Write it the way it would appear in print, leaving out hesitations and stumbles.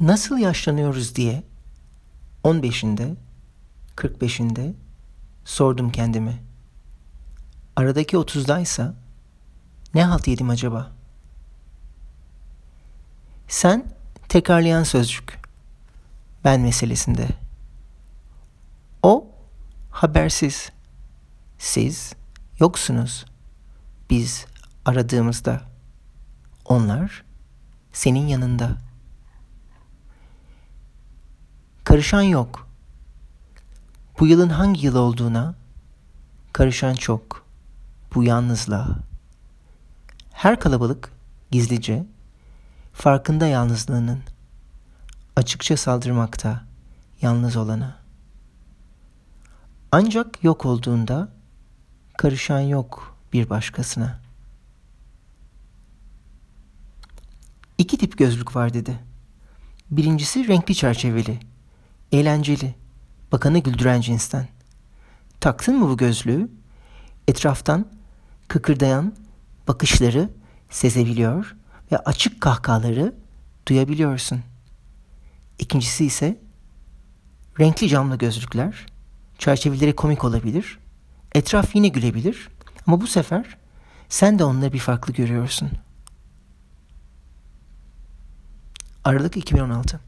nasıl yaşlanıyoruz diye 15'inde, 45'inde sordum kendime. Aradaki 30'daysa ne halt yedim acaba? Sen tekrarlayan sözcük, ben meselesinde. O habersiz, siz yoksunuz. Biz aradığımızda, onlar senin yanında. Karışan yok. Bu yılın hangi yıl olduğuna karışan çok. Bu yalnızlığa. Her kalabalık gizlice farkında yalnızlığının, açıkça saldırmakta yalnız olana. Ancak yok olduğunda karışan yok bir başkasına. İki tip gözlük var dedi. Birincisi renkli çerçeveli, eğlenceli, bakanı güldüren cinsten. Taktın mı bu gözlüğü? Etraftan kıkırdayan bakışları sezebiliyor ve açık kahkahaları duyabiliyorsun. İkincisi ise renkli camlı gözlükler. Çerçeveleri komik olabilir. Etraf yine gülebilir. Ama bu sefer sen de onları bir farklı görüyorsun. Aralık 2016